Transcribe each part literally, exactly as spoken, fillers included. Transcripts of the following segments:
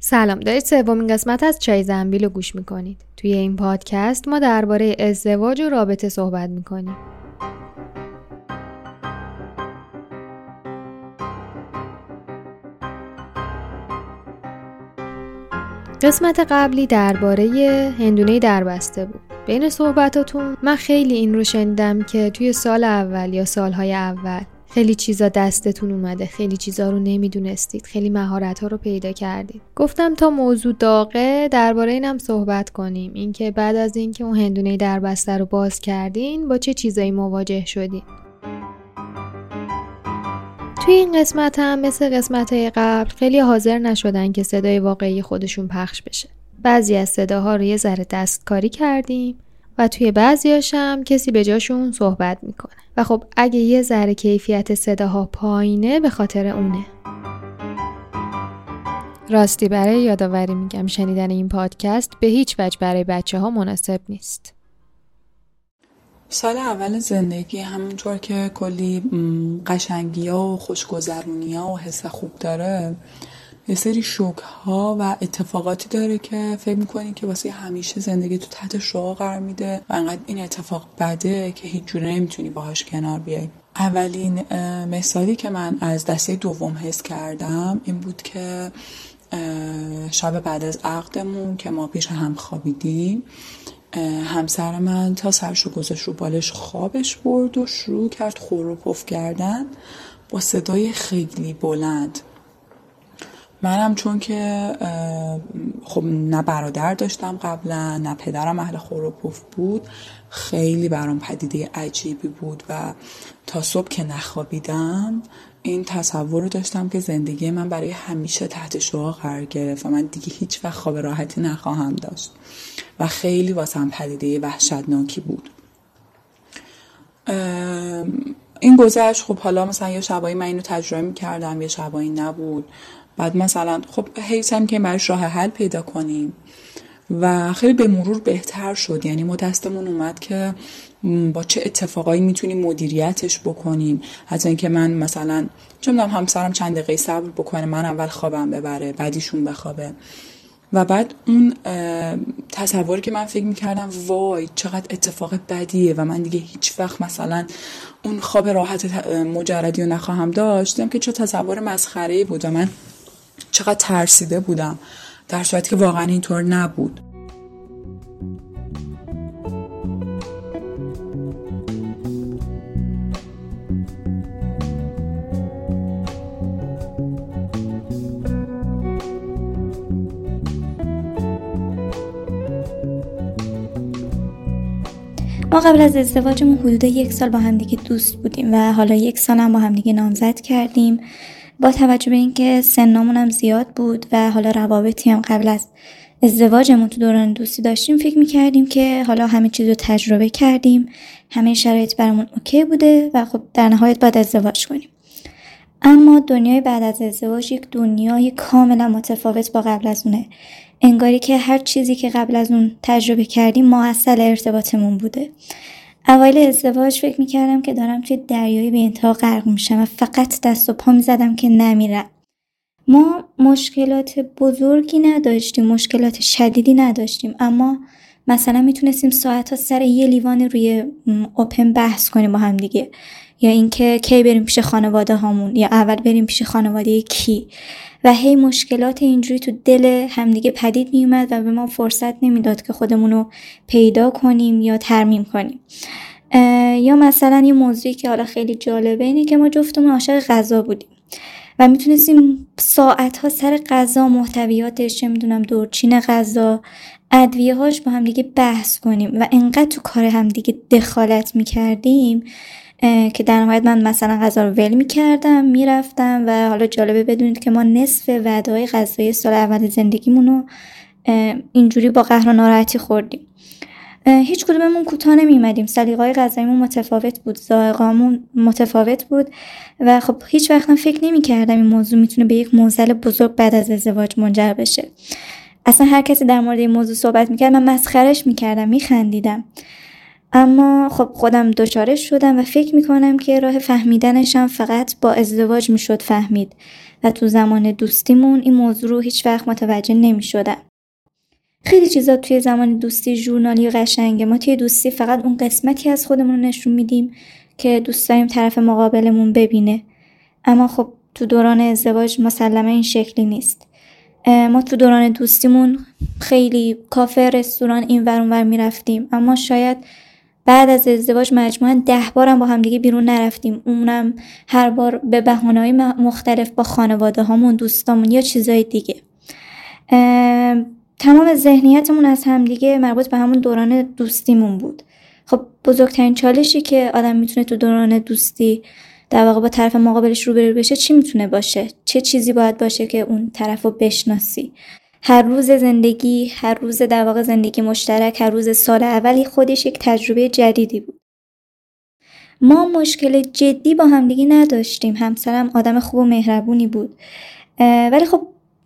سلام، دارید سومین قسمت از چای زنبیل رو گوش میکنید. توی این پادکست ما درباره ازدواج و رابطه صحبت میکنیم. قسمت قبلی درباره هندونه دربسته بود. بین صحبتاتون من خیلی این رو شنیدم که توی سال اول یا سالهای اول خیلی چیزا دستتون اومده، خیلی چیزا رو نمیدونستید، خیلی مهارت‌ها رو پیدا کردید. گفتم تا موضوع داغه درباره اینم صحبت کنیم، اینکه بعد از اینکه اون هندونه دربسته رو باز کردین با چه چیزایی مواجه شدین. توی این قسمت هم مثل قسمت‌های قبل خیلی حاضر نشدن که صدای واقعی خودشون پخش بشه. بعضی از صداها رو یه ذره دستکاری کردیم و توی بعضی‌هاش هم کسی به جاشون صحبت میکنه و خب اگه یه ذره کیفیت صداها پایینه به خاطر اونه. راستی برای یادآوری میگم شنیدن این پادکست به هیچ وجه برای بچه‌ها مناسب نیست. سال اول زندگی همونطور که کلی قشنگی‌ها و خوشگذرونی‌ها و حس خوب داره، یه سری شوک‌ها و اتفاقاتی داره که فکر می‌کنی که واسه همیشه زندگی تو تحت شعاع قرار میده و انقدر این اتفاق بده که هیچ جوره نمیتونی باهاش کنار بیای. اولین مثالی که من از دسته دوم حس کردم این بود که شب بعد از عقدمون که ما پیش هم خوابیدیم، همسر من تا سرشو گذاشت رو بالش خوابش برد و شروع کرد خور و پف کردن با صدای خیلی بلند. منم چون که خب نه برادر داشتم قبلا، نه پدرم اهل خور و پف بود، خیلی برام پدیده عجیبی بود و تا صبح که نخوابیدم این تصور رو داشتم که زندگی من برای همیشه تحت شعاع قرار گرفت و من دیگه هیچ وقت خواب راحتی نخواهم داشت و خیلی واسم پدیده وحشتناکی بود. این گذشت. خب حالا مثلا یه شبایی من اینو تجربه می‌کردم، یه شبایی نبود. بعد مثلا خب هی سعی می‌کنیم براش راه حل پیدا کنیم و خیلی به مرور بهتر شد. یعنی ما دستمون اومد که با چه اتفاقایی میتونیم مدیریتش بکنیم، از اینکه من مثلا چه می‌دونم همسرم چند دقیقه صبر بکنه، من اول خوابم ببره بعدیشون بخوابه. و بعد اون تصوری که من فکر میکردم وای چقدر اتفاق بدیه و من دیگه هیچ وقت مثلا اون خواب راحت مجردی رو نخواهم داشت، دیدم که چه تصور مسخره‌ای بود و من چقدر ترسیده بودم، در صورتی که واقعا اینطور نبود. ما قبل از ازدواجمون حدود یک سال با همدیگه دوست بودیم و حالا یک سال هم با همدیگه نامزد کردیم. با توجه به اینکه سنمون هم زیاد بود و حالا روابطی هم قبل از ازدواجمون تو دوران دوستی داشتیم، فکر می‌کردیم که حالا همه چیز رو تجربه کردیم، همه شرایط برامون اوکی بوده و خب در نهایت باید ازدواج کنیم. اما دنیای بعد از ازدواج یک دنیای کاملا متفاوت با قبل از اونه. انگاری که هر چیزی که قبل از اون تجربه کردیم مؤثر ارتباطمون بوده. اوایل ازدواج فکر می‌کردم که دارم توی دریایی بی انتها غرق میشم و فقط دست و پا می‌زدم که نمیرم. ما مشکلات بزرگی نداشتیم، مشکلات شدیدی نداشتیم، اما مثلا میتونستیم ساعت‌ها سر یه لیوان روی اوپن بحث کنیم با هم دیگه، یا اینکه کی بریم پیش خانواده هامون یا اول بریم پیش خانواده کی، و هی مشکلات اینجوری تو دل همدیگه پدید میومد و به ما فرصت نمیداد که خودمونو پیدا کنیم یا ترمیم کنیم. یا مثلا یه موضوعی که حالا خیلی جالبه اینه که ما جفتمون عاشق غذا بودیم و میتونستیم ساعتها سر غذا، محتویاتش، چه میدونم دورچین غذا، ادویه هاش با هم دیگه بحث کنیم و انقدر تو کار هم دیگه دخالت میکردیم که در نهایت من مثلا غذا رو ول میکردم میرفتم. و حالا جالبه بدونید که ما نصف وعده‌های غذایی سال اول زندگیمونو اینجوری با قهر و ناراحتی خوردیم. هیچ کدوممون کوتاه نمیومدیم، سلیقه‌های غذاییمون متفاوت بود، ذائقه‌مون متفاوت بود و خب هیچ وقتم فکر نمیکردم این موضوع میتونه به یک معضل بزرگ بعد از ازدواج منجر بشه. اصلا هر کسی در مورد این موضوع صحبت میکرد من مسخرهش میکردم، میخندیدم. اما خب خودم دچارش شدم و فکر میکنم که راه فهمیدنشم فقط با ازدواج میشد فهمید و تو زمان دوستیمون این موضوع رو هیچ وقت متوجه نمیشدم. خیلی چیزا توی زمان دوستی ژورنالی قشنگه. ما توی دوستی فقط اون قسمتی از خودمون رو نشون میدیم که دوست داریم طرف مقابلمون ببینه، اما خب تو دوران ازدواج مسلماً این شکلی نیست. ما تو دوران دوستیمون خیلی کافه، رستوران، اینور اونور میرفتیم، اما شاید بعد از ازدواج مجموعاً ده بارم با همدیگه بیرون نرفتیم، اونم هر بار به بهانه‌های مختلف با خانواده هامون، دوستامون یا چیزای دیگه. تمام ذهنیتمون از همدیگه مربوط به همون دوران دوستیمون بود. خب بزرگترین چالشی که آدم میتونه تو دوران دوستی در واقع با طرف مقابلش روبرو بشه چی میتونه باشه؟ چه چیزی باید باشه که اون طرفو بشناسی؟ هر روز زندگی، هر روز در واقع زندگی مشترک، هر روز سال اولی خودش یک تجربه جدیدی بود. ما مشکل جدی با همدیگه نداشتیم، همسرم آدم خوب و مهربونی بود، ولی خب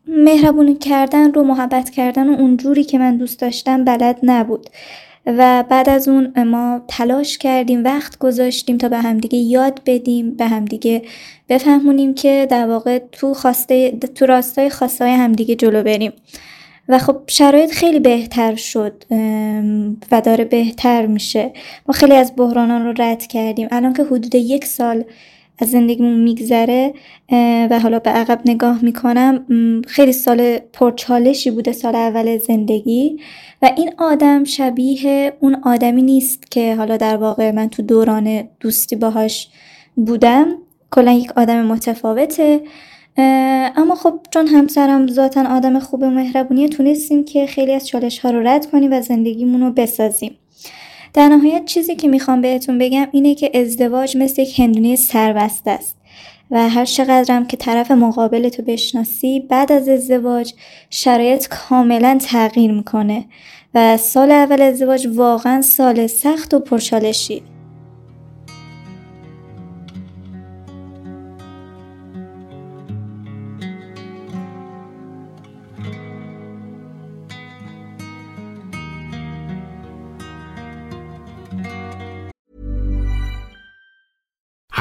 مهربون کردن رو، محبت کردن رو اونجوری که من دوست داشتم بلد نبود و بعد از اون ما تلاش کردیم، وقت گذاشتیم تا به همدیگه یاد بدیم، به همدیگه بفهمونیم که در واقع تو خواسته، تو راستای خواسته های همدیگه جلو بریم و خب شرایط خیلی بهتر شد و داره بهتر میشه. ما خیلی از بحرانان رو رد کردیم. الان که حدود یک سال از زندگیمون میگذره و حالا به عقب نگاه میکنم، خیلی سال پرچالشی بوده سال اول زندگی و این آدم شبیه اون آدمی نیست که حالا در واقع من تو دوران دوستی باهاش بودم، کلا یک آدم متفاوته. اما خب چون همسرم ذاتاً آدم خوب و مهربونیه تونستیم که خیلی از چالش ها رو رد کنیم و زندگیمون رو بسازیم. در نهایت چیزی که میخوام بهتون بگم اینه که ازدواج مثل یک هندونه سربسته است و هر چقدرم که طرف مقابل تو بشناسی بعد از ازدواج شرایط کاملا تغییر میکنه و سال اول ازدواج واقعا سال سخت و پرچالشی.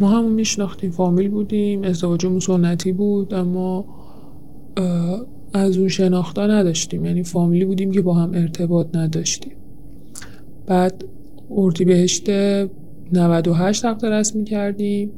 ما همون میشناختیم، فامیل بودیم، ازدواجمون سنتی بود، اما از اون شناختا نداشتیم، یعنی فامیلی بودیم که با هم ارتباط نداشتیم. بعد اردیبهشت نود و هشت عقد رسمی کردیم،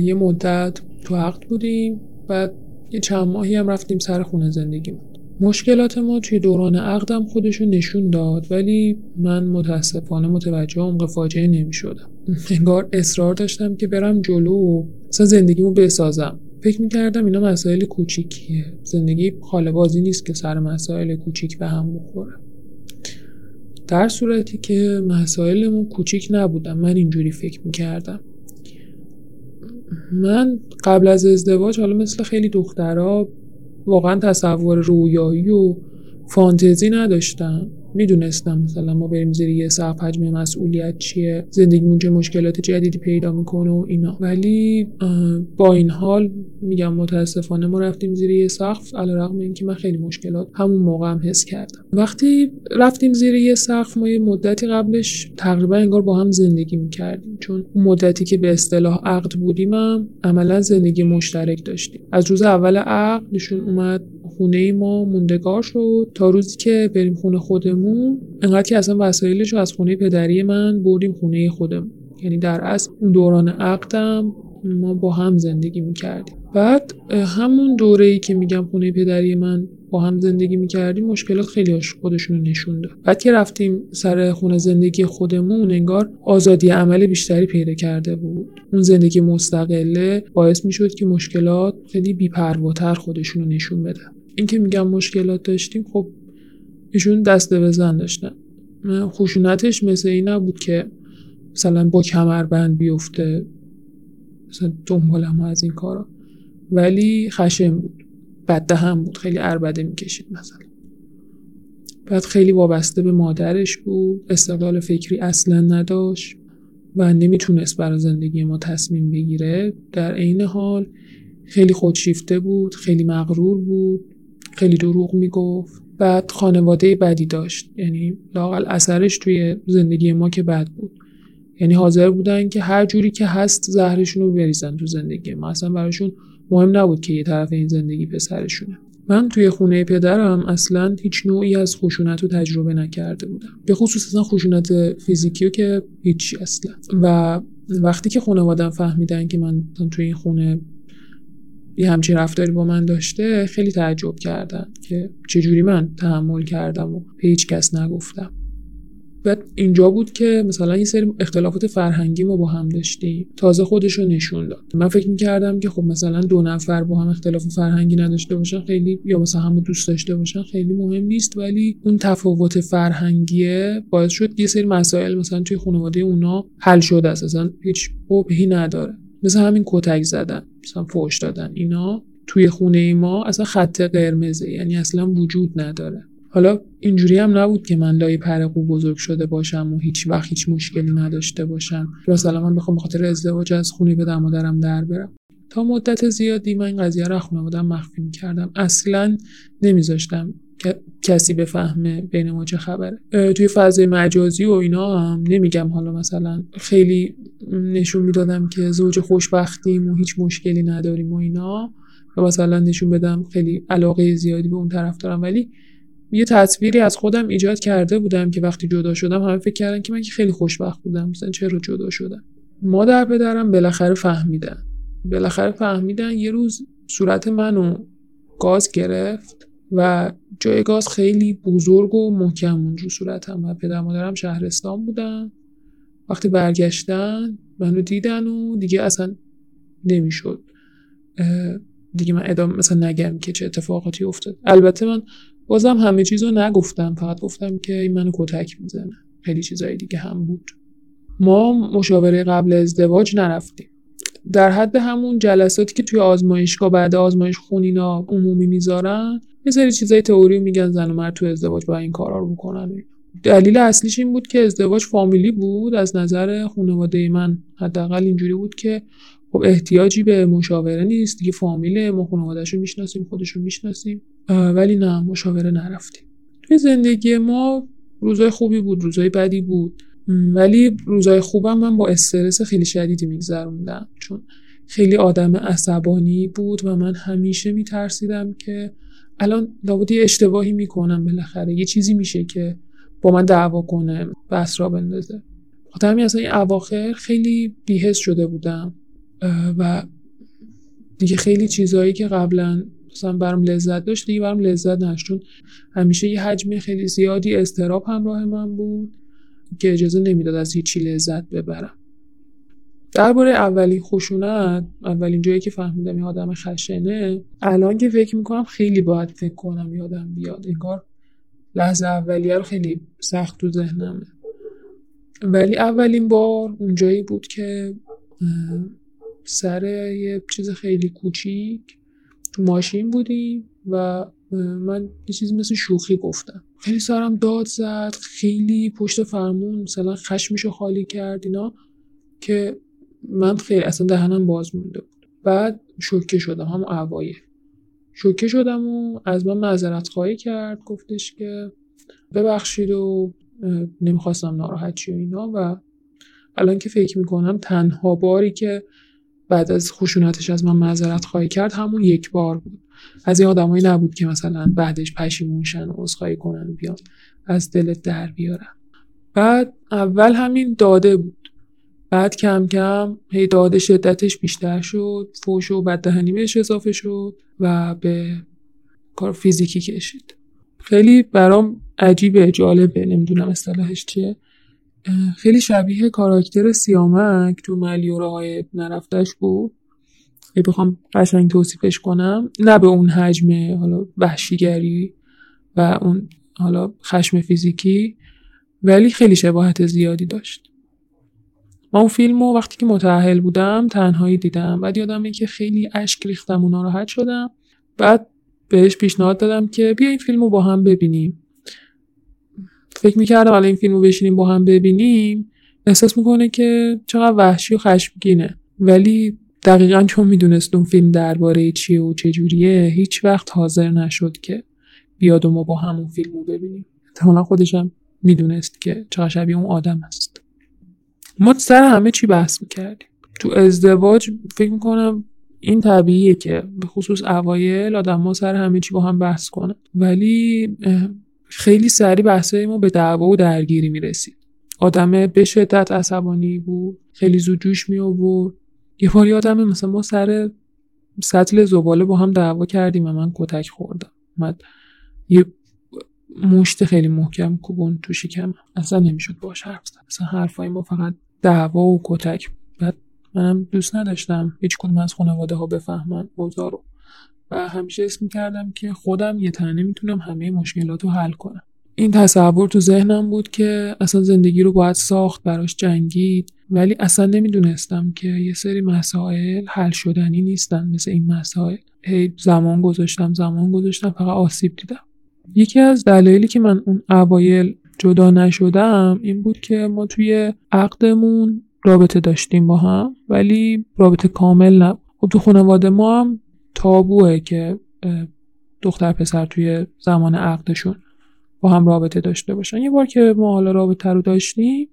یه مدت تو عقد بودیم، بعد یه چند ماهی هم رفتیم سر خونه زندگیمون. مشکلات ما توی دوران عقدم خودشو نشون داد، ولی من متاسفانه متوجه عمق فاجعه نمی شدم. انگار اصرار داشتم که برم جلو، اصلا زندگیمو بسازم. فکر می کردم اینا مسائل کوچیکیه، زندگی خاله بازی نیست که سر مسائل کوچیک به هم بخوره، در صورتی که مسائلمون کوچیک نبودن. من اینجوری فکر می کردم. من قبل از ازدواج، حالا مثل خیلی دخترها، واقعا تصور رویایی و فانتزی نداشتم. میدونستم مثلا ما بریم زیر یه سقف حجم مسئولیت چیه، زندگیمون چه مشکلات جدیدی پیدا میکنه و اینا، ولی با این حال میگم متاسفانه ما رفتیم زیر یه سقف، علیرغم اینکه من خیلی مشکلات همون موقع هم حس کردم. وقتی رفتیم زیر یه سقف، ما یه مدتی قبلش تقریبا انگار با هم زندگی میکردیم، چون اون مدتی که به اصطلاح عقد بودیم هم عملا زندگی مشترک داشتیم. از روز اول عقدشون اومد خونه ما، موندگار شد تا روزی که بریم خونه خودمون، انقدر که اصلا وسایلش رو از خونه پدری من بردیم خونه خودمون. یعنی در اصل اون دوران عقدم ما با هم زندگی میکردیم. بعد همون دوره‌ای که میگم خونه پدری من با هم زندگی میکردیم، مشکلات خیلی خودشون رو نشون داد. بعد که رفتیم سر خونه زندگی خودمون، انگار آزادی عمل بیشتری پیدا کرده بود. اون زندگی مستقله باعث میشد که مشکلات خیلی بی‌پرواتر خودشون رو نشون بدن. این که میگم مشکلات داشتیم، خب ایشون دسته بزن داشتن. خشونتش مثل این نبود که مثلا با کمربند بیفته، مثلا دنبالم از این کارا، ولی خشم بود، بددهن بود، خیلی عربده میکشید مثلا. بعد خیلی وابسته به مادرش بود، استقلال فکری اصلا نداشت و نمیتونست برای زندگی ما تصمیم بگیره. در عین حال خیلی خودشیفته بود، خیلی مغرور بود، خیلی دروغ میگفت. بعد خانواده بدی داشت، یعنی لااقل اثرش توی زندگی ما که بد بود، یعنی حاضر بودن که هر جوری که هست زهرشون رو بریزن تو زندگی ما، اصلا براشون مهم نبود که یه طرف این زندگی پسرشونه. من توی خونه پدرم اصلا هیچ نوعی از خشونت رو تجربه نکرده بودم، به خصوص اصلا خشونت فیزیکی که هیچی اصلا. و وقتی که خانواده‌ام فهمیدن که من توی این خونه یه همچین رفتاری با من داشته، خیلی تعجب کردن که چجوری من تحمل کردم و به هیچ کس نگفتم. بعد اینجا بود که مثلا یه سری اختلافات فرهنگی ما با هم داشتیم، تازه خودشو نشون داد. من فکر میکردم که خب مثلا دو نفر با هم اختلاف فرهنگی نداشته باشن خیلی، یا مثلا همو دوست داشته باشن خیلی مهم نیست، ولی اون تفاوت فرهنگیه باعث شد یه سری مسائل مثلا توی خانواده اونا حل شده اساسا هیچ قبحی نداره. مثلا همین کتک زدن، مثلا فحش دادن، اینا توی خونه ما اصلا خط قرمزه، یعنی اصلا وجود نداره. حالا اینجوری هم نبود که من لای پر قو بزرگ شده باشم و هیچ وقت هیچ مشکلی نداشته باشم، مثلا من بخوام به خاطر ازدواج از خونه پدر مادرم در برم. تا مدت زیادی من این قضیه رو خانواده‌ام مخفی می‌کردم، اصلا نمیذاشتم که کسی بفهمه بین ما چه خبره. توی فضای مجازی و اینا هم نمیگم، حالا مثلا خیلی نشون میدادم که زوج خوشبختیم و هیچ مشکلی نداریم و اینا، و مثلا نشون بدم خیلی علاقه زیادی به اون طرف دارم، ولی یه تصویری از خودم ایجاد کرده بودم که وقتی جدا شدم همه فکر کردن که من که خیلی خوشبخت بودم، مثلا چرا جدا شدم. مادر پدرم بالاخره فهمیدن بالاخره فهمیدن یه روز صورت منو گاز گرفت و جای گاز خیلی بزرگ و محکم اون رو صورتم. و پدر مادرم شهرستان بودن، وقتی برگشتن منو دیدن و دیگه اصلا نمیشد دیگه من ادامه مثلا نگم که چه اتفاقاتی افتاد. البته من بازم همه چیزو نگفتم، فقط گفتم که این منو کتک میزنه، خیلی چیزای دیگه هم بود. ما مشاوره قبل ازدواج نرفتیم، در حد همون جلساتی که توی آزمایشگاه بعد آزمایش خونینا عمومی میذارن، یه سری چیزای تئوری میگن زن و مرد تو ازدواج با این کارا رو میکنن. دلیل اصلیش این بود که ازدواج فامیلی بود، از نظر خانواده من حداقل اینجوری بود که خب احتیاجی به مشاوره نیست دیگه، فامیله، ما خانواده‌شو میشناسیم، خودشو میشناسیم. ولی نه، مشاوره نرفتیم. توی زندگی ما روزای خوبی بود، روزای بدی بود. ولی روزای خوبم من با استرس خیلی شدیدی میگذروندم، چون خیلی آدم عصبانی بود و من همیشه میترسیدم که الان داودی اشتباهی میکنم، بالاخره یه چیزی میشه که با من دعوا کنه و اسرا بندازه. خاطر همین اصلا این اواخر خیلی بی‌حس شده بودم و دیگه خیلی چیزایی که قبلا مثلا برام لذت داشت دیگه برام لذت نداشت، چون همیشه یه حجم خیلی زیادی اضطراب همراه من بود که اجازه نمیداد از هیچی لذت ببرم. درباره اولین خشونت، اولین جایی که فهمیدم یه آدم خشنه، الان که فکر میکنم خیلی باید فکر کنم یادم بیاد، انگار لحظه اولیه رو خیلی سخت تو ذهنمه. ولی اولین بار اونجایی بود که سر یه چیز خیلی کوچیک تو ماشین بودیم و من یه چیز مثل شوخی گفتم، خیلی سرم داد زد، خیلی پشت فرمون مثلا خشمشو خالی کرد اینا، که من خیلی اصلا دهنم باز مونده بود. بعد شوکه شدم، همون اوایل شوکه شدم و از من معذرت خواهی کرد، گفتش که ببخشید و نمیخواستم ناراحت شی و اینا. و الان که فکر میکنم تنها باری که بعد از خشونتش از من معذرت خواهی کرد همون یک بار بود. از این آدمایی نبود که مثلا بعدش پشیمون شن و عذرخواهی کنن و بیان از دلت در بیارن. بعد اول همین داده بود، بعد کم کم هی داده شدتش بیشتر شد، فوش و بددهنی بهش اضافه شد و به کار فیزیکی کشید. خیلی برام عجیبه، جالبه، نمیدونم اصطلاحش چیه، خیلی شبیه کاراکتر سیامک تو ملیوره های نرفتش بود. اگه بخوام قشنگ توصیفش کنم، نه به اون حجم حالا وحشیگری و اون حالا خشم فیزیکی، ولی خیلی شباهت زیادی داشت. من اون فیلمو وقتی که متأهل بودم تنهایی دیدم، بعد یادمه که خیلی اشک ریختم و ناراحت شدم. بعد بهش پیشنهاد دادم که بیا این فیلمو با هم ببینیم. فکر میکردم الان این فیلمو بشینیم با هم ببینیم احساس میکنه که چقدر وحشی و خشمگینه، ولی دقیقاً چون میدونست اون فیلم درباره چیه و چجوریه هیچ وقت حاضر نشد که بیاد و ما با همون فیلمو ببینیم. احتمالاً خودشم میدونست که چقدر شبیه اون آدم است. ما سر همه چی بحث میکردیم. تو ازدواج فکر میکنم این طبیعیه که به خصوص اوایل آدم‌ها سر همه چی با هم بحث کنن، ولی خیلی سریع بحثای ما به دعوا و درگیری میرسید. آدمه به شدت عصبانی بود، خیلی زود جوش می آورد. یه بار یادمه مثلا ما سر سطل زباله با هم دعوا کردیم و من کتک خوردم. من یه مشت خیلی محکم کوبون تو شکمم، اصلا نمیشد باهاش حرف زد. اصلا حرفای ما فقط دعوا و کتک. بعد منم دوست نداشتم هیچ کدوم از خانواده ها بفهمن اوضاع رو و همیشه اسم می‌کردم که خودم یه تنه میتونم همه مشکلات رو حل کنم. این تصور تو ذهنم بود که اصلا زندگی رو باید ساخت، براش جنگید، ولی اصلا نمیدونستم که یه سری مسائل حل شدنی نیستن مثل این مسائل. هی زمان گذاشتم زمان گذاشتم فقط آسیب دیدم. یکی از دلایلی که من اون اوایل جدا نشدم این بود که ما توی عقدمون رابطه داشتیم با هم، ولی رابطه کامل نبود. خب تو خانواده ما هم تابوه که دختر پسر توی زمان عقدشون با هم رابطه داشته باشن. یه بار که ما حالا رابطه رو داشتیم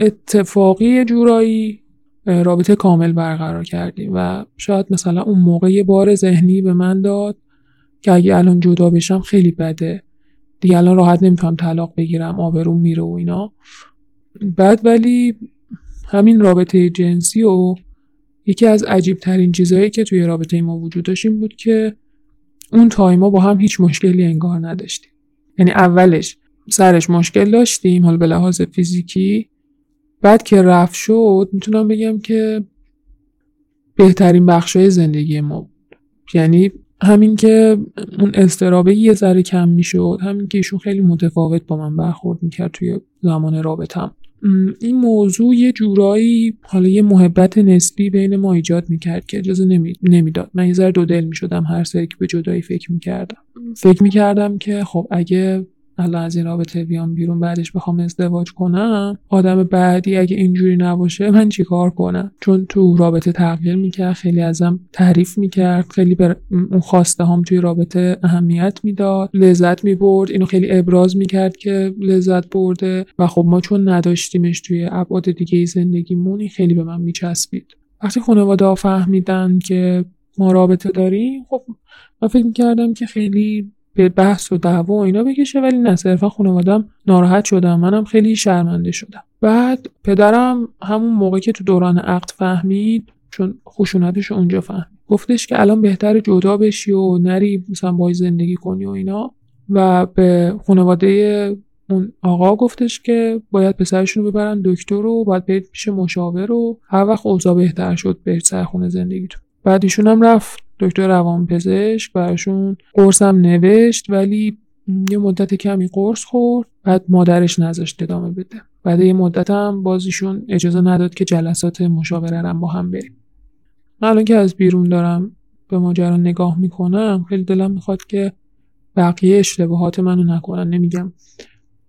اتفاقی جورایی رابطه کامل برقرار کردیم و شاید مثلا اون موقع یه بار ذهنی به من داد که اگه الان جدا بشم خیلی بده دیگه، الان راحت نمیتونم طلاق بگیرم، آبروم میره و اینا. بعد ولی همین رابطه جنسی و یکی از عجیب ترین چیزایی که توی رابطه ما وجود داشت این بود که اون تایما با هم هیچ مشکلی انگار نداشتیم. یعنی اولش سرش مشکل داشتیم حالا به لحاظ فیزیکی، بعد که رفع شد میتونم بگم که بهترین بخشای زندگی ما بود. یعنی همین که اون اضطرابه یه ذره کم میشد، همین که ایشون خیلی متفاوت با من برخورد میکرد توی زمان رابطه‌ام، این موضوع یه جورایی حالا یه محبت نسبی بین ما ایجاد میکرد که اجازه نمی... نمیداد. من یه ذره دو دل میشدم هر سری که به جدایی فکر میکردم. فکر میکردم که خب اگه الان از این رابطه بیام بیرون بعدش بخوام ازدواج کنم، آدم بعدی اگه اینجوری نباشه من چیکار کنم؟ چون تو رابطه تغییر میکرد، خیلی ازم تعریف میکرد، خیلی بر اون خواسته هام توی رابطه اهمیت میداد، لذت میبرد، اینو خیلی ابراز میکرد که لذت برده و خب ما چون نداشتیمش توی ابعاد دیگه زندگیمون خیلی به من میچسبید. وقتی خانواده ها فهمیدن که ما رابطه داریم، خب من فکر میکردم که خیلی به بحث و دعوا و اینا بکشه، ولی نه، صرفا خانواده‌ام ناراحت شدم، منم خیلی شرمنده شدم. بعد پدرم همون موقع که تو دوران عقد فهمید، چون خشونتش اونجا فهمید، گفتش که الان بهتر جدا بشی و نری مثلا باهاش زندگی کنی و اینا، و به خانواده اون آقا گفتش که باید پسرشون رو ببرن دکتر و باید برید پیش مشاور و هر وقت اوضاع بهتر شد برید سر خونه زندگیتون. بعد ایشون هم رفت دکتر روانپزشک، براشون قرص هم نوشت، ولی یه مدت کمی قرص خورد، بعد مادرش نذاشت ادامه بده. بعد یه مدت هم باز ایشون اجازه نداد که جلسات مشاوره رو با هم بریم. من الان که از بیرون دارم به ماجرا نگاه میکنم، خیلی دلم میخواد که بقیه اشتباهات منو نکنن. نمیگم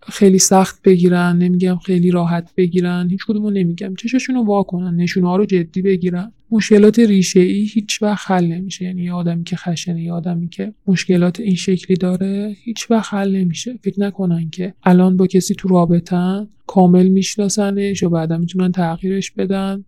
خیلی سخت بگیرن، نمیگم خیلی راحت بگیرن، هیچ کدومو نمیگم. چشاشون رو وا کنن، نشونه‌ها رو جدی بگیرن. مشکلات ریشه‌ای هیچ وقت حل نمیشه. یعنی یه آدمی که خشنه، یه آدمی که مشکلات این شکلی داره، هیچ وقت حل نمیشه. فکر نکنن که الان با کسی تو رابطه‌ن، کامل میشناسنش و بعدا میتونن تغییرش بدن.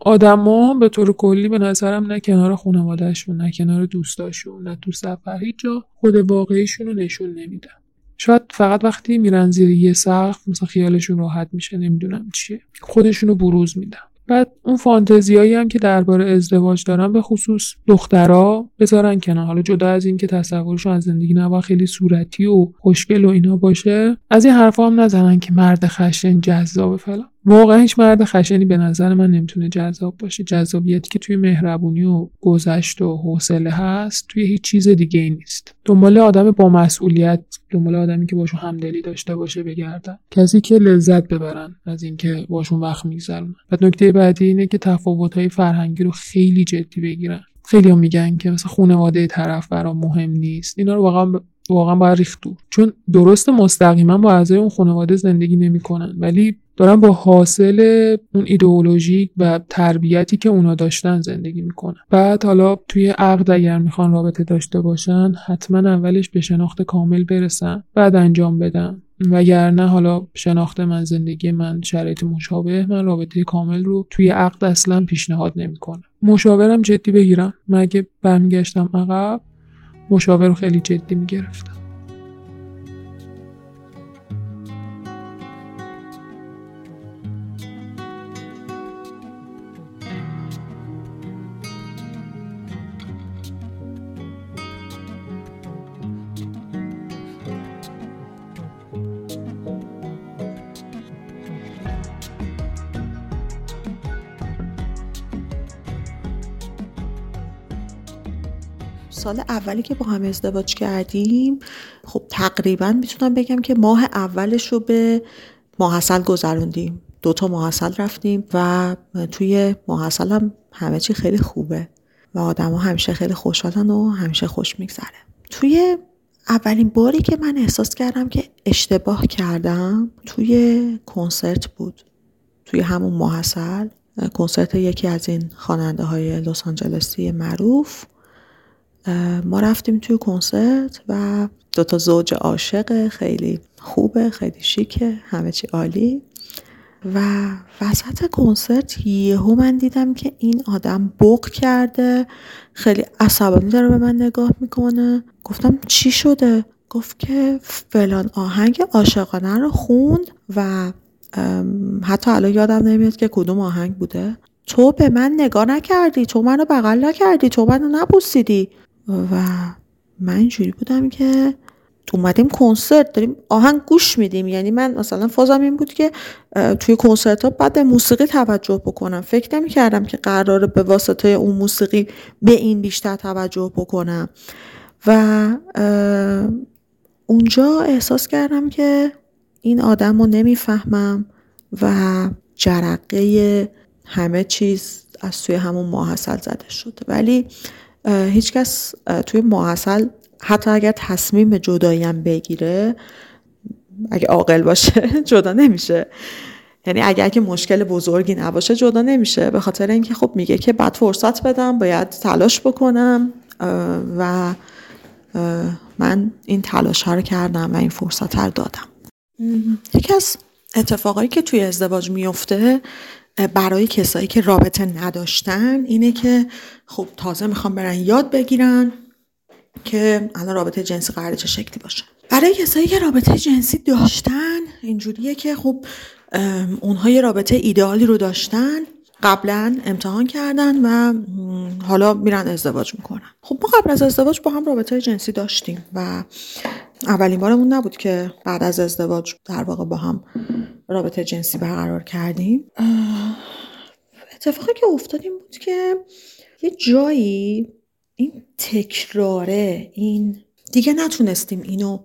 آدما به طور کلی به نظرم نه کنار خانواده‌شون، نه کنار دوستاشون، نه تو سفر، هیچ جا خود واقعیشون رو نشون نمیدن. شاید فقط وقتی میرن زیر یه سقف مثلا خیالشون راحت میشه، نمیدونم چیه، خودشونو بروز میدن. بعد اون فانتزیایی هم که درباره ازدواج دارن، به خصوص دخترا، بذارن کنار. حالا جدا از این که تصورشون از زندگی نباید خیلی صورتی و خوشگل و اینا باشه، از این حرفا هم نزنن که مرد خشن جذاب فلان. واقعا هیچ مرد خشنی به نظر من نمیتونه جذاب باشه. جذابیتی که توی مهربونی و گذشت و حوصله هست توی هیچ چیز دیگه ای نیست. دنبال آدم با مسئولیت، دنبال آدمی که باشون همدلی داشته باشه بگردن، کسی که لذت ببرن از اینکه باشون وقت میگذرونن. بعد نکته بعدی اینه که تفاوت‌های فرهنگی رو خیلی جدی بگیرن. خیلی‌ها میگن که مثلا خانواده طرف برام مهم نیست. اینا رو واقعا واقعا باید ریخت دور. چون درست مستقیما با اعضای اون خانواده زندگی نمی‌کنن، ولی دارن با حاصل اون ایدئولوژی و تربیتی که اونا داشتن زندگی میکنن. بعد حالا توی عقد اگر میخوان رابطه داشته باشن، حتما اولش به شناخت کامل برسن بعد انجام بدن، وگرنه حالا شناخت من، زندگی من، شرایط مشابه من، رابطه کامل رو توی عقد اصلا پیشنهاد نمیکنم. مشاورم جدی بگیرم. من اگه برمیگشتم عقب، مشاور رو خیلی جدی میگرفتم. سال اولی که با هم ازدواج کردیم، خب تقریبا میتونم بگم که ماه اولش رو به ماحصل گذروندیم. دوتا ماحصل رفتیم و توی ماحصل هم همه چی خیلی خوبه و آدم ها همیشه خیلی خوشحالن و همیشه خوش میگذره. توی اولین باری که من احساس کردم که اشتباه کردم، توی کنسرت بود، توی همون ماحصل، کنسرت یکی از این خواننده های لس آنجلسی معروف. ما رفتیم توی کنسرت و دوتا زوج عاشق، خیلی خوبه، خیلی شیکه، همه چی عالی. و وسط کنسرت یهو من دیدم که این آدم بوق کرده، خیلی عصبانی داره به من نگاه میکنه. گفتم چی شده؟ گفت که فلان آهنگ عاشقانه رو خوند و حتی الان یادم نمیاد که کدوم آهنگ بوده. تو به من نگاه نکردی، تو منو بغل نکردی، تو منو نبوسیدی. و من اینجوری بودم که اومدیم کنسرت داریم آهنگ گوش میدیم. یعنی من مثلا فازم این بود که توی کنسرت ها باید به موسیقی توجه بکنم. فکر نمی کردم که قراره به واسطه اون موسیقی به این بیشتر توجه بکنم. و اونجا احساس کردم که این آدم رو نمیفهمم و جرقه همه چیز از توی همون ماحصل زده شد. ولی هیچ کس توی ماحصل حتی اگر تصمیم به جداییم بگیره، اگه عاقل باشه جدا نمیشه، یعنی اگر که مشکل بزرگی نباشه جدا نمیشه، به خاطر اینکه خب میگه که بعد فرصت بدم، باید تلاش بکنم و من این تلاش ها رو کردم و این فرصت ها رو دادم. یکی از اتفاقایی که توی ازدواج میفته برای کسایی که رابطه نداشتن اینه که خب تازه میخوام برن یاد بگیرن که الان رابطه جنسی قراره چه شکلی باشه. برای کسایی که رابطه جنسی داشتن اینجوریه که خب اونها یه رابطه ایدئالی رو داشتن، قبلا امتحان کردن و حالا میرن ازدواج میکنن. خب ما قبل از ازدواج با هم رابطه جنسی داشتیم و اولین بارمون نبود که بعد از ازدواج در واقع با هم رابطه جنسی برقرار کردیم. اتفاقی که افتاد این بود که یه جایی این تکراره، این دیگه نتونستیم اینو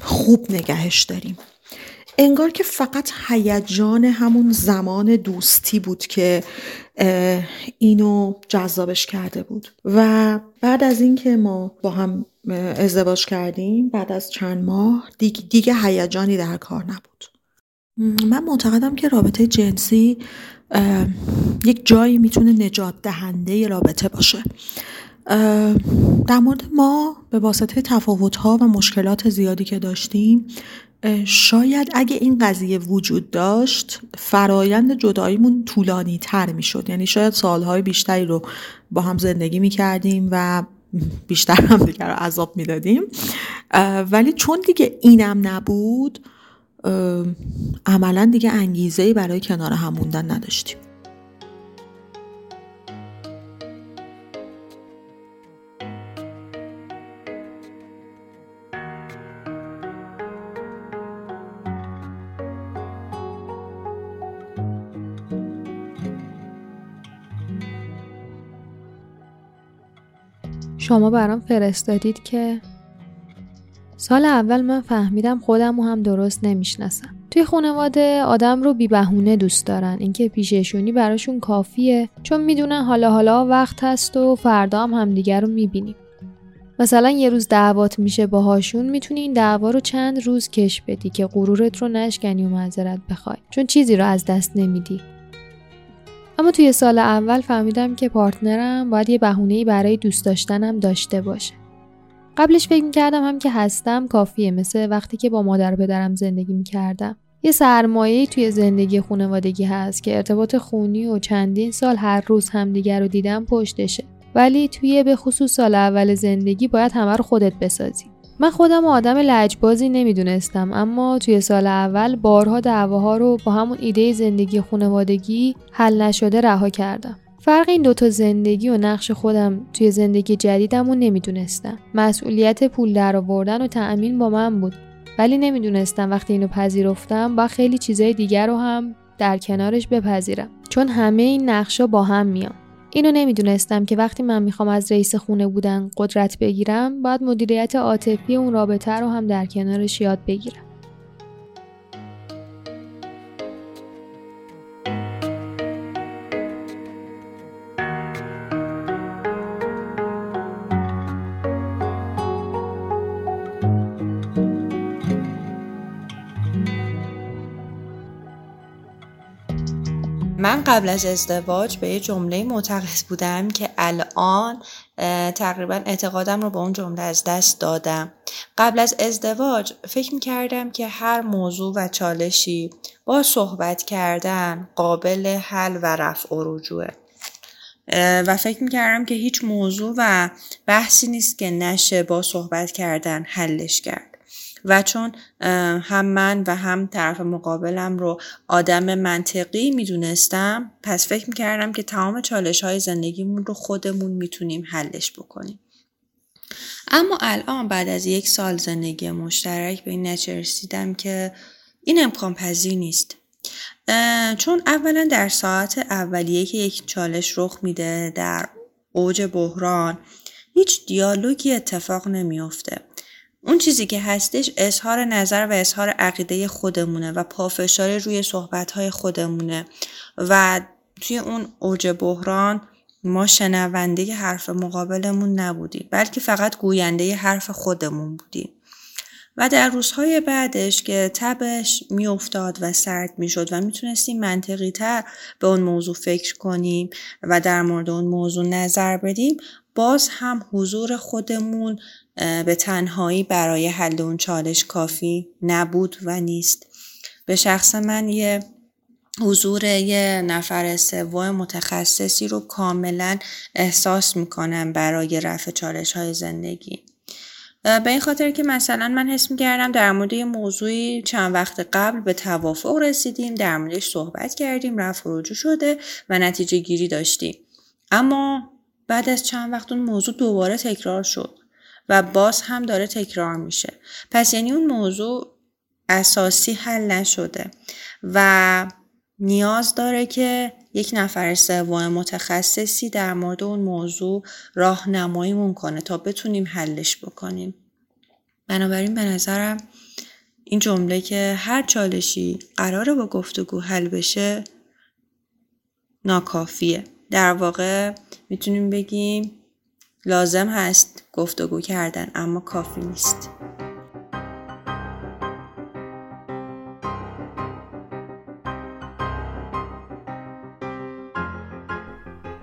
خوب نگهش داریم، انگار که فقط هیجان همون زمان دوستی بود که اینو جذابش کرده بود. و بعد از این که ما با هم ازدواج کردیم، بعد از چند ماه دیگه, دیگه هیجانی در کار نبود. من معتقدم که رابطه جنسی یک جایی میتونه نجات دهنده رابطه باشه. در مورد ما به واسطه تفاوت‌ها و مشکلات زیادی که داشتیم، شاید اگه این قضیه وجود داشت فرایند جداییمون طولانی تر می شد، یعنی شاید سالهای بیشتری رو با هم زندگی می کردیم و بیشتر هم دیگر رو عذاب می دادیم. ولی چون دیگه اینم نبود، عملا دیگه انگیزه‌ای برای کنار هم موندن نداشتیم. شما برام فرستادید که سال اول من فهمیدم خودم رو هم درست نمیشناسم. توی خانواده آدم رو بی بهونه دوست دارن، اینکه پیششونی براشون کافیه، چون میدونن حالا حالا وقت هست و فردا هم همدیگه رو میبینیم. مثلا یه روز دعوت میشه باهاشون، میتونی این دعوا رو چند روز کش بدی که غرورت رو نشکنی و معذرت بخوای، چون چیزی رو از دست نمیدی. اما توی سال اول فهمیدم که پارتنرم باید یه بهونه‌ای برای دوست داشتنم داشته باشه. قبلش فکر می‌کردم هم که هستم کافیه، مثل وقتی که با مادر و پدرم زندگی می‌کردم. یه سرمایه‌ای توی زندگی خانوادگی هست که ارتباط خونی و چندین سال هر روز همدیگر رو دیدن پشتشه. ولی توی به خصوص سال اول زندگی باید همه رو خودت بسازی. من خودم آدم لجبازی نمیدونستم، اما توی سال اول بارها دعواها رو با همون ایده زندگی خانوادگی حل نشده رها کردم. فرق این دوتا زندگی و نقش خودم توی زندگی جدیدمو نمیدونستم. مسئولیت پول در آوردن و تأمین با من بود، ولی نمیدونستم وقتی اینو پذیرفتم با خیلی چیزای دیگر رو هم در کنارش بپذیرم، چون همه این نقشا با هم میان. اینو نمیدونستم که وقتی من میخوام از رئیس خونه بودن قدرت بگیرم، باید مدیریت عاطفی اون رابطه رو هم در کنارش یاد بگیرم. من قبل از ازدواج به یه جمله معتقد بودم که الان تقریبا اعتقادم رو با اون جمله از دست دادم. قبل از ازدواج فکر می‌کردم که هر موضوع و چالشی با صحبت کردن قابل حل و رفع و رجوعه و فکر می‌کردم که هیچ موضوع و بحثی نیست که نشه با صحبت کردن حلش کرد. و چون هم من و هم طرف مقابلم رو آدم منطقی میدونستم، پس فکر میکردم که تمام چالش های زندگیمون رو خودمون میتونیم حلش بکنیم. اما الان بعد از یک سال زندگی مشترک به این نتیجه رسیدم که این امکان پذیر نیست. چون اولا در ساعت اولیه که یک چالش رخ میده، در اوج بحران، هیچ دیالوگی اتفاق نمیفته. اون چیزی که هستش اظهار نظر و اظهار عقیده خودمونه و پافشاری روی صحبت‌های خودمونه و توی اون اوج بحران ما شنونده حرف مقابلمون نبودیم، بلکه فقط گوینده حرف خودمون بودیم. و در روزهای بعدش که تبش میافتاد و سرد میشد و میتونستیم منطقی تر به اون موضوع فکر کنیم و در مورد اون موضوع نظر بدیم، باز هم حضور خودمون به تنهایی برای حل اون چالش کافی نبود و نیست. به شخص من یه حضور یه نفر سوم متخصصی رو کاملا احساس میکنم برای رفع چالش های زندگی، به این خاطر که مثلا من حس میکردم در مورد یه موضوعی چند وقت قبل به توافق رسیدیم، در موردش صحبت کردیم، رفع و رجوع شده و نتیجه گیری داشتیم، اما بعد از چند وقت اون موضوع دوباره تکرار شد و باز هم داره تکرار میشه. پس یعنی اون موضوع اساسی حل نشده و نیاز داره که یک نفر سوم متخصصی در مورد اون موضوع راهنماییمون کنه تا بتونیم حلش بکنیم. بنابراین به نظرم این جمله که هر چالشی قراره با گفتگو حل بشه ناکافیه. در واقع میتونیم بگیم لازم هست گفتگو کردن اما کافی نیست.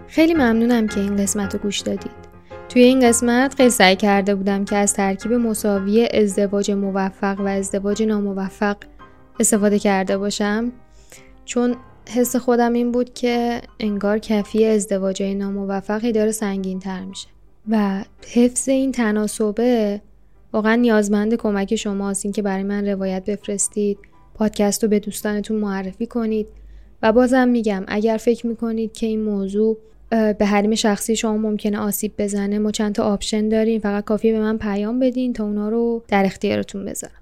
خیلی ممنونم که این قسمت رو گوش دادید. توی این قسمت خیلی سعی کرده بودم که از ترکیب مساوی ازدواج موفق و ازدواج ناموفق استفاده کرده باشم، چون حس خودم این بود که انگار کفی ازدواجای ناموفقی داره سنگین تر میشه و حفظ این تناسبه واقعا نیازمند کمک شماست. این که برای من روایت بفرستید، پادکست رو به دوستانتون معرفی کنید و بازم میگم اگر فکر میکنید که این موضوع به حریم شخصی شما ممکنه آسیب بزنه، ما چند تا آپشن داریم، فقط کافیه به من پیام بدین تا اونا رو در اختیارتون بذارم.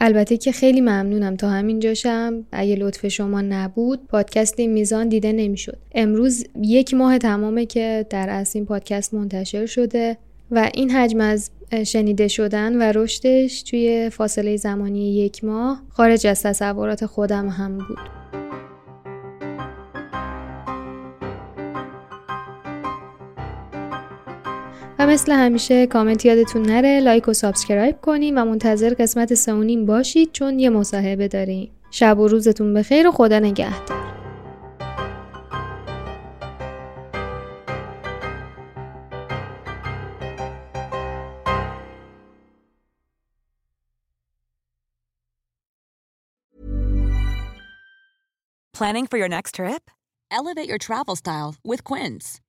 البته که خیلی ممنونم تا همین جاشم. اگه لطف شما نبود پادکست این میزان دیده نمیشد. امروز یک ماه تمامه که در اصل این پادکست منتشر شده و این حجم از شنیده شدن و رشدش توی فاصله زمانی یک ماه خارج از تصورات خودم هم بود. و مثل همیشه کامنت یادتون نره، لایک و سابسکرایب کنین و منتظر قسمت سونیم باشید چون یه مصاحبه داریم. شب و روزتون بخیر و خدا نگهدار. Planning for your next trip? Elevate your travel style with Quince.